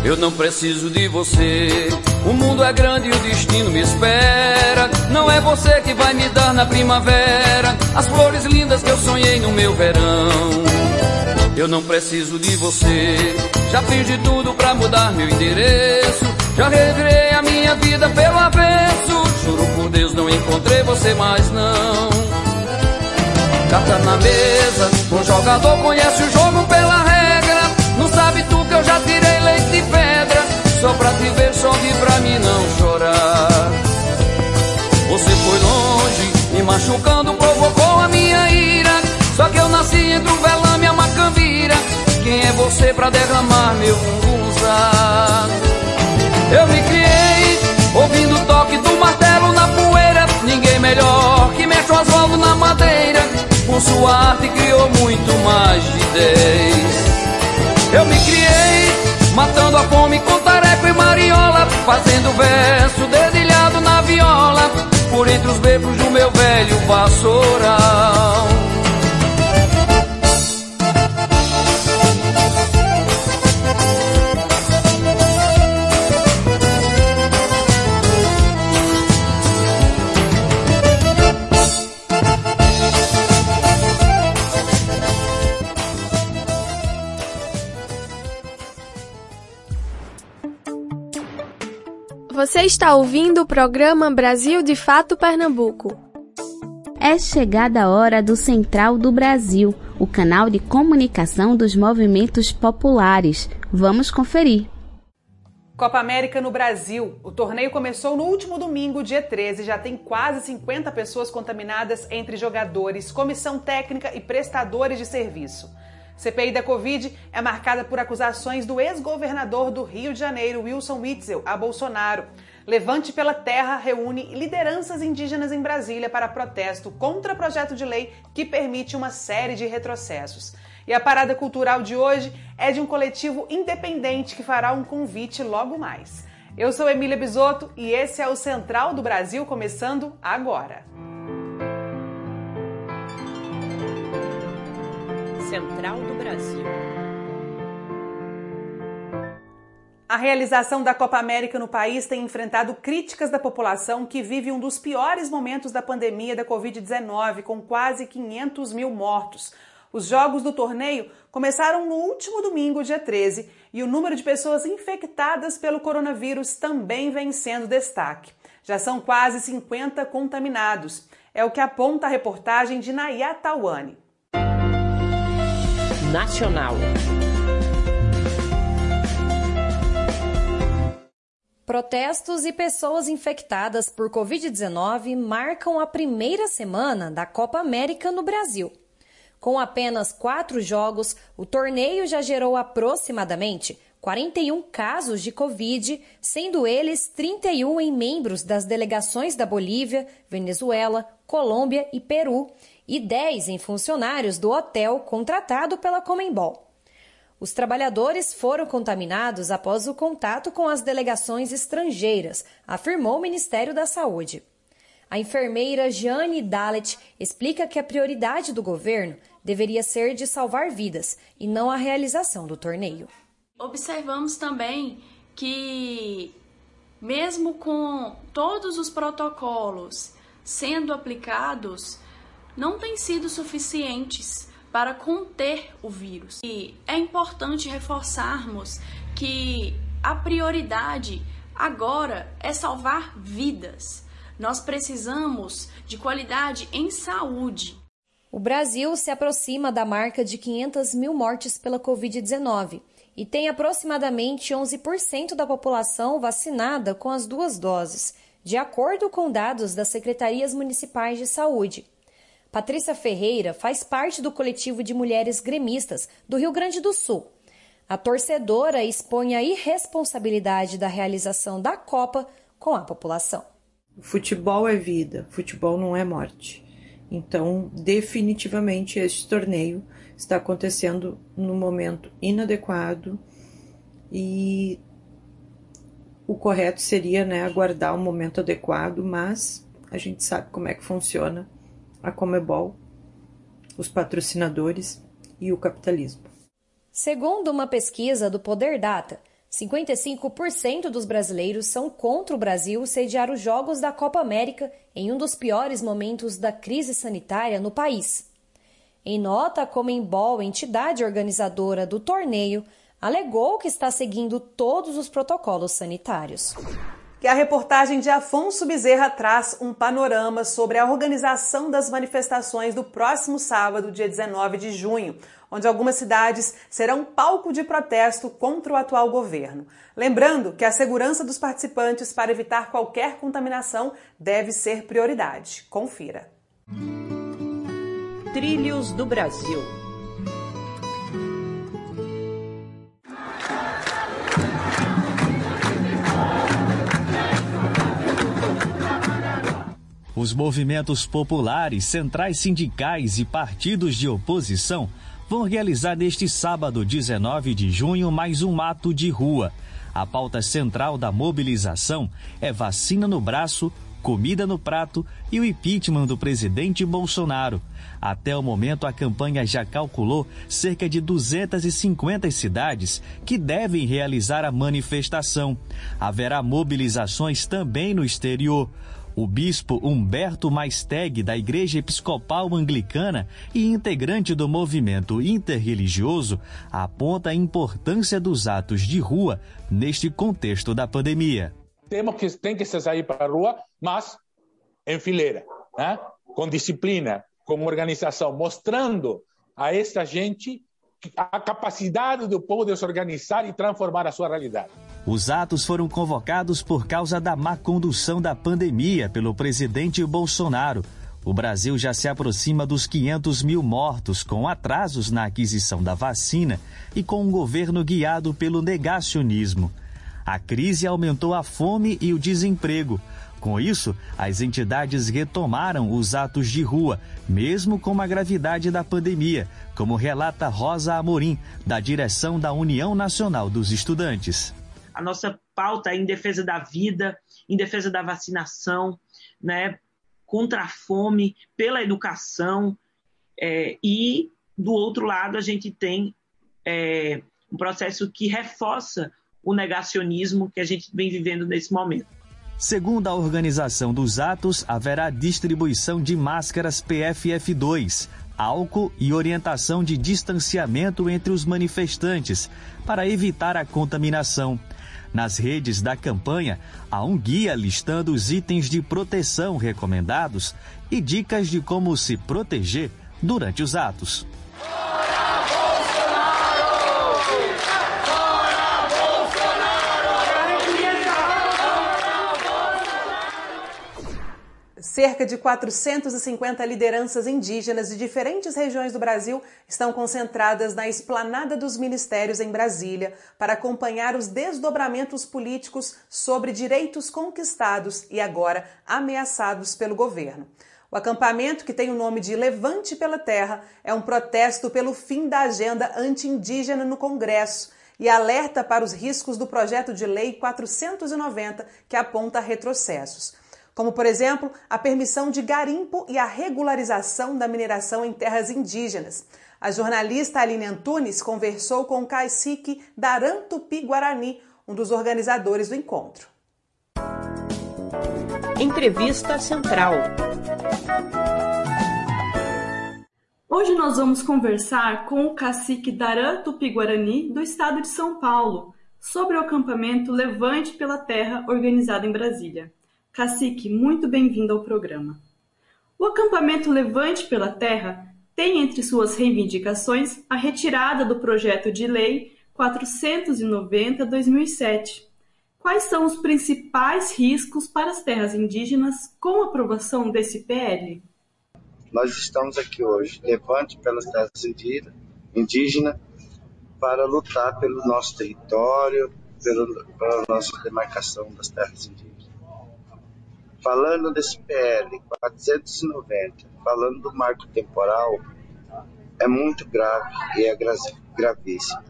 Eu não preciso de você, o mundo é grande e o destino me espera. Não é você que vai me dar na primavera as flores lindas que eu sonhei no meu verão. Eu não preciso de você, já fiz de tudo pra mudar meu endereço. Já revirei a minha vida pelo avesso, juro por Deus não encontrei você mais não. Carta na mesa, o jogador conhece o jogo pela regra. Não sabe tu que eu já tirei leite de pedra, só pra te ver, sorrir pra mim não chorar. Você foi longe, me machucando, provocou a minha ira. Só que eu nasci entre o velame e a macambira. Quem é você pra derramar meu musa? Eu me criei, ouvindo o toque do martelo na poeira. Ninguém melhor que mexe o asfalto na madeira. Por sua arte criou muito mais de dez. Eu me criei, matando a fome com tareco e mariola, fazendo verso dedilhado na viola, por entre os bebos do meu velho vassoural. Você está ouvindo o programa Brasil de Fato Pernambuco. É chegada a hora do Central do Brasil, o canal de comunicação dos movimentos populares. Vamos conferir. Copa América no Brasil. O torneio começou no último domingo, dia treze, já tem quase cinquenta pessoas contaminadas entre jogadores, comissão técnica e prestadores de serviço. C P I da Covid é marcada por acusações do ex-governador do Rio de Janeiro, Wilson Witzel, a Bolsonaro. Levante pela Terra reúne lideranças indígenas em Brasília para protesto contra projeto de lei que permite uma série de retrocessos. E a parada cultural de hoje é de um coletivo independente que fará um convite logo mais. Eu sou Emília Bisotto e esse é o Central do Brasil, começando agora. Central do Brasil. A realização da Copa América no país tem enfrentado críticas da população que vive um dos piores momentos da pandemia da covid dezenove, com quase quinhentos mil mortos. Os jogos do torneio começaram no último domingo, dia treze, e o número de pessoas infectadas pelo coronavírus também vem sendo destaque. Já são quase cinquenta contaminados. É o que aponta a reportagem de Nayá Tawani. Nacional. Protestos e pessoas infectadas por covid dezenove marcam a primeira semana da Copa América no Brasil. Com apenas quatro jogos, o torneio já gerou aproximadamente quarenta e um casos de Covid, sendo eles trinta e um em membros das delegações da Bolívia, Venezuela, Colômbia e Peru, e dez em funcionários do hotel contratado pela Comebol. Os trabalhadores foram contaminados após o contato com as delegações estrangeiras, afirmou o Ministério da Saúde. A enfermeira Jeanne Dalet explica que a prioridade do governo deveria ser de salvar vidas e não a realização do torneio. Observamos também que, mesmo com todos os protocolos sendo aplicados, não têm sido suficientes para conter o vírus. E é importante reforçarmos que a prioridade agora é salvar vidas. Nós precisamos de qualidade em saúde. O Brasil se aproxima da marca de quinhentas mil mortes pela covid dezenove e tem aproximadamente onze por cento da população vacinada com as duas doses, de acordo com dados das secretarias municipais de saúde. Patrícia Ferreira faz parte do coletivo de mulheres gremistas do Rio Grande do Sul. A torcedora expõe a irresponsabilidade da realização da Copa com a população. Futebol é vida, futebol não é morte. Então, definitivamente, este torneio está acontecendo num momento inadequado e o correto seria, né, aguardar o momento adequado, mas a gente sabe como é que funciona a Comebol, os patrocinadores e o capitalismo. Segundo uma pesquisa do Poder Data, cinquenta e cinco por cento dos brasileiros são contra o Brasil sediar os Jogos da Copa América em um dos piores momentos da crise sanitária no país. Em nota, a Comebol, entidade organizadora do torneio, alegou que está seguindo todos os protocolos sanitários. Que a reportagem de Afonso Bezerra traz um panorama sobre a organização das manifestações do próximo sábado, dia dezenove de junho, onde algumas cidades serão palco de protesto contra o atual governo. Lembrando que a segurança dos participantes para evitar qualquer contaminação deve ser prioridade. Confira. Trilhos do Brasil. Os movimentos populares, centrais sindicais e partidos de oposição vão realizar neste sábado, dezenove de junho, mais um ato de rua. A pauta central da mobilização é vacina no braço, comida no prato e o impeachment do presidente Bolsonaro. Até o momento, a campanha já calculou cerca de duzentas e cinquenta cidades que devem realizar a manifestação. Haverá mobilizações também no exterior. O bispo Humberto Maisteg, da Igreja Episcopal Anglicana e integrante do movimento interreligioso, aponta a importância dos atos de rua neste contexto da pandemia. Temos que, tem que sair para a rua, mas em fileira, né? Com disciplina, com organização, mostrando a essa gente a capacidade do povo de se organizar e transformar a sua realidade. Os atos foram convocados por causa da má condução da pandemia pelo presidente Bolsonaro. o Brasil já se aproxima dos quinhentos mil mortos, com atrasos na aquisição da vacina e com um governo guiado pelo negacionismo. A crise aumentou a fome e o desemprego. Com isso, as entidades retomaram os atos de rua, mesmo com a gravidade da pandemia, como relata Rosa Amorim, da direção da União Nacional dos Estudantes. A nossa pauta é em defesa da vida, em defesa da vacinação, né, contra a fome, pela educação, é, e, do outro lado, a gente tem é, um processo que reforça o negacionismo que a gente vem vivendo nesse momento. Segundo a organização dos atos, haverá distribuição de máscaras P F F dois, álcool e orientação de distanciamento entre os manifestantes, para evitar a contaminação. Nas redes da campanha, há um guia listando os itens de proteção recomendados e dicas de como se proteger durante os atos. Cerca de quatrocentas e cinquenta lideranças indígenas de diferentes regiões do Brasil estão concentradas na Esplanada dos Ministérios em Brasília para acompanhar os desdobramentos políticos sobre direitos conquistados e agora ameaçados pelo governo. O acampamento, que tem o nome de Levante pela Terra, é um protesto pelo fim da agenda anti-indígena no Congresso e alerta para os riscos do projeto de lei quatrocentos e noventa, que aponta retrocessos, como, por exemplo, a permissão de garimpo e a regularização da mineração em terras indígenas. A jornalista Aline Antunes conversou com o cacique Darã Tupi-Guarani, um dos organizadores do encontro. Entrevista Central. Hoje nós vamos conversar com o cacique Darã Tupi-Guarani, do estado de São Paulo, sobre o acampamento Levante pela Terra, organizado em Brasília. Cacique, muito bem-vindo ao programa. O acampamento Levante pela Terra tem entre suas reivindicações a retirada do projeto de lei quatrocentos e noventa barra dois mil e sete. Quais são os principais riscos para as terras indígenas com a aprovação desse P L? Nós estamos aqui hoje, Levante pelas terras indígenas, para lutar pelo nosso território, pela nossa demarcação das terras indígenas. Falando desse P L quatrocentos e noventa, falando do marco temporal, é muito grave e é gravíssimo.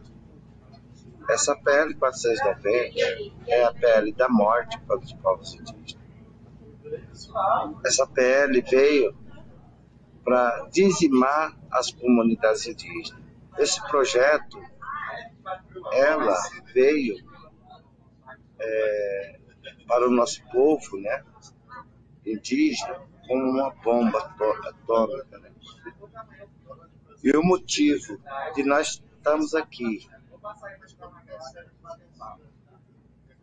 Essa P L quatrocentos e noventa é a P L da morte para os povos indígenas. Essa P L veio para dizimar as comunidades indígenas. Esse projeto, ela veio é, para o nosso povo, né, indígena, como uma bomba atômica, né? E o motivo de nós estamos aqui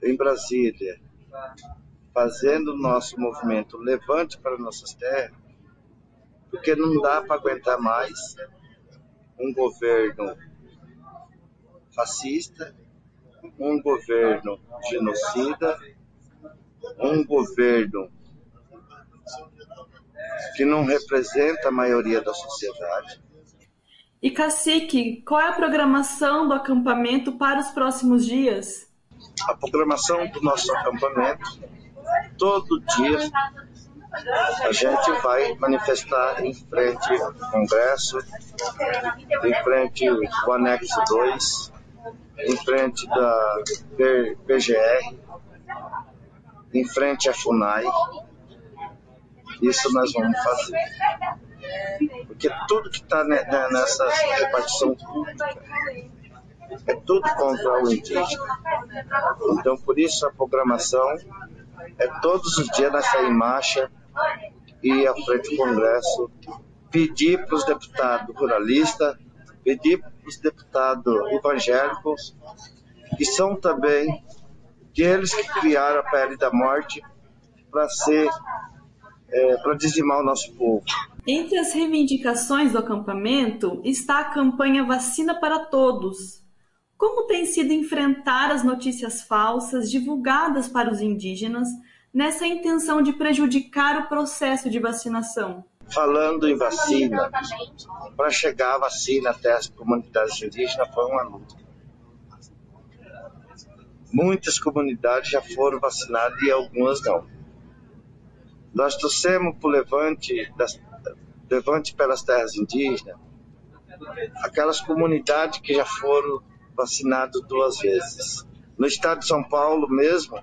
em Brasília fazendo o nosso movimento Levante para nossas terras, porque não dá para aguentar mais um governo fascista, um governo genocida, um governo que não representa a maioria da sociedade. E, cacique, qual é a programação do acampamento para os próximos dias? A programação do nosso acampamento, todo dia a gente vai manifestar em frente ao Congresso, em frente ao Anexo dois, em frente da P G R, em frente à FUNAI. Isso nós vamos fazer, porque tudo que está nessa repartição pública é tudo contra o indígena. Então, por isso, a programação é todos os dias nessa em marcha e à frente do Congresso, pedir para os deputados ruralistas, pedir para os deputados evangélicos, que são também aqueles que criaram a P L da morte para ser É, para dizimar o nosso povo. Entre as reivindicações do acampamento está a campanha Vacina para Todos. Como tem sido enfrentar as notícias falsas divulgadas para os indígenas nessa intenção de prejudicar o processo de vacinação? falando em vacina, para chegar a vacina até as comunidades indígenas foi uma luta. Muitas comunidades já foram vacinadas e algumas não. Nós trouxemos para o levante, das, levante pelas terras indígenas, aquelas comunidades que já foram vacinadas duas vezes. No estado de São Paulo mesmo,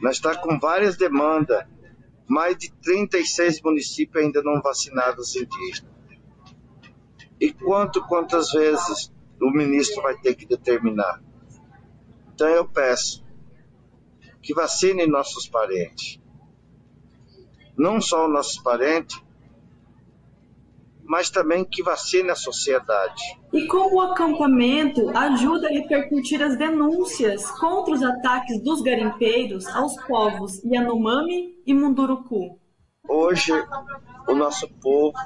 nós está com várias demandas, mais de trinta e seis municípios ainda não vacinados indígenas. E quanto, quantas vezes o ministro vai ter que determinar? Então eu peço que vacinem nossos parentes. Não só os nossos parentes, mas também que vacine a sociedade. E como o acampamento ajuda a repercutir as denúncias contra os ataques dos garimpeiros aos povos Yanomami e Munduruku? Hoje, o nosso povo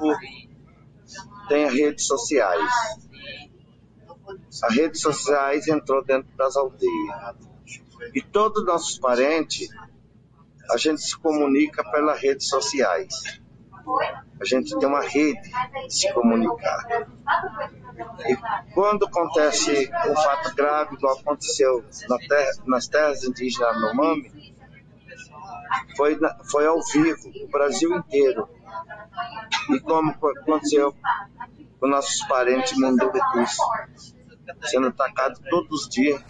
tem redes sociais. As redes sociais entrou dentro das aldeias. E todos os nossos parentes, a gente se comunica pelas redes sociais. A gente tem uma rede de se comunicar. E quando acontece um fato grave, como aconteceu na terra, nas terras indígenas no Mami, foi, foi ao vivo, o Brasil inteiro. E como aconteceu com nossos parentes mundurucus, sendo atacados todos os dias.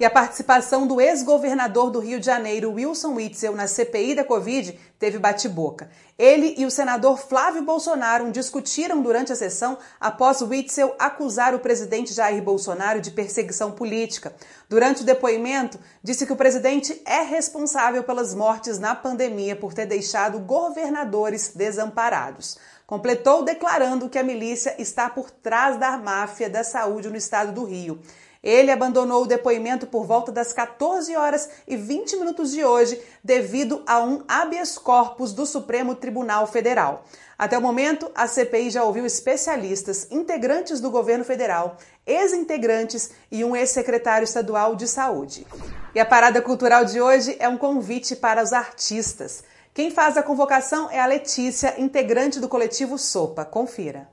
E a participação do ex-governador do Rio de Janeiro, Wilson Witzel, na C P I da Covid, teve bate-boca. Ele e o senador Flávio Bolsonaro discutiram durante a sessão após Witzel acusar o presidente Jair Bolsonaro de perseguição política. Durante o depoimento, disse que o presidente é responsável pelas mortes na pandemia por ter deixado governadores desamparados. Completou declarando que a milícia está por trás da máfia da saúde no estado do Rio. Ele abandonou o depoimento por volta das quatorze horas e vinte minutos de hoje, devido a um habeas corpus do Supremo Tribunal Federal. Até o momento, a C P I já ouviu especialistas, integrantes do governo federal, ex-integrantes e um ex-secretário estadual de saúde. E a parada cultural de hoje é um convite para os artistas. Quem faz a convocação é a Letícia, integrante do coletivo SOPA. Confira.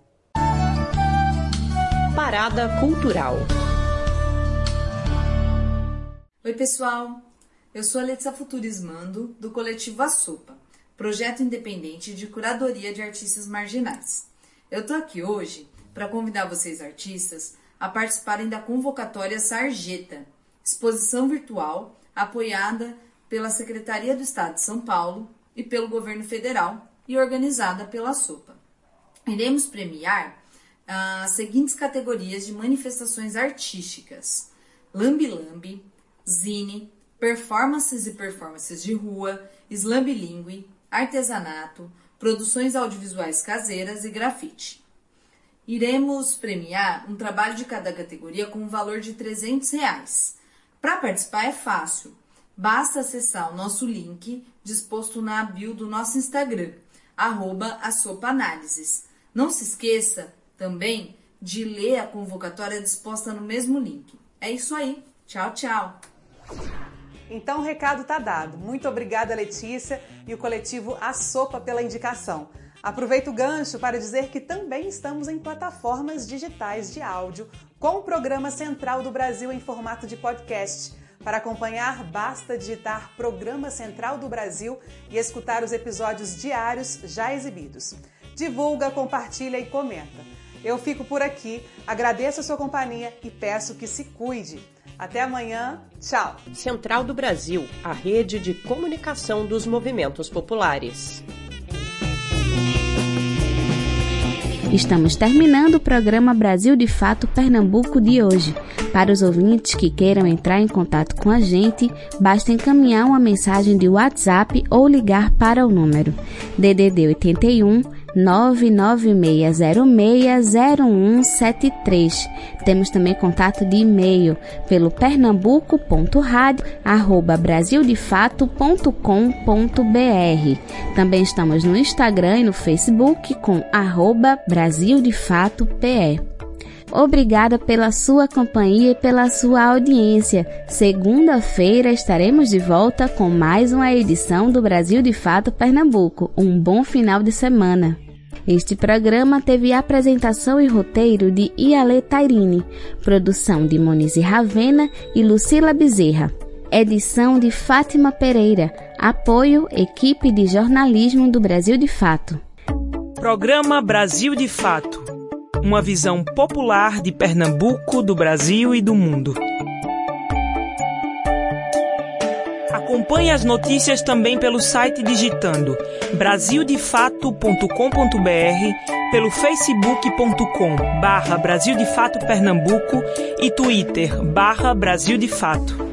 Parada cultural. Oi pessoal, eu sou a Letícia Futurismando, do coletivo A Sopa, projeto independente de curadoria de artistas marginais. Eu tô aqui hoje para convidar vocês artistas a participarem da convocatória Sarjeta, exposição virtual apoiada pela Secretaria do Estado de São Paulo e pelo Governo Federal e organizada pela Sopa. Iremos premiar as seguintes categorias de manifestações artísticas: lambe-lambe, zine, performances e performances de rua, slam bilingue, artesanato, produções audiovisuais caseiras e grafite. Iremos premiar um trabalho de cada categoria com um valor de trezentos reais. Para participar é fácil, basta acessar o nosso link disposto na bio do nosso Instagram, arroba assopaanalyses. Não se esqueça também de ler a convocatória disposta no mesmo link. É isso aí, tchau, tchau! Então o recado está dado. Muito obrigada, Letícia, e o coletivo A Sopa pela indicação. Aproveito o gancho para dizer que também estamos em plataformas digitais de áudio com o Programa Central do Brasil em formato de podcast. Para acompanhar, basta digitar Programa Central do Brasil e escutar os episódios diários já exibidos. Divulga, compartilha e comenta. Eu fico por aqui, agradeço a sua companhia e peço que se cuide. Até amanhã, tchau! Central do Brasil, a rede de comunicação dos movimentos populares. Estamos terminando o programa Brasil de Fato Pernambuco de hoje. Para os ouvintes que queiram entrar em contato com a gente, basta encaminhar uma mensagem de WhatsApp ou ligar para o número D D D oito um nove nove seis zero seis zero um sete três. Temos também contato de e-mail pelo pernambuco ponto rádio arroba brasil de fato ponto com ponto br. Também estamos no Instagram e no Facebook com arroba Brasil de Fato P E. Obrigada pela sua companhia e pela sua audiência. Segunda-feira estaremos de volta com mais uma edição do Brasil de Fato Pernambuco. Um bom final de semana. Este programa teve apresentação e roteiro de Ialei Tairini, produção de Moniz Ravena e Lucila Bezerra, edição de Fátima Pereira, apoio equipe de jornalismo do Brasil de Fato. Programa Brasil de Fato, uma visão popular de Pernambuco, do Brasil e do mundo. Acompanhe as notícias também pelo site digitando brasil de fato ponto com ponto b r, pelo facebook ponto com barra Brasil de Fato Pernambuco e twitter barra Brasil de Fato.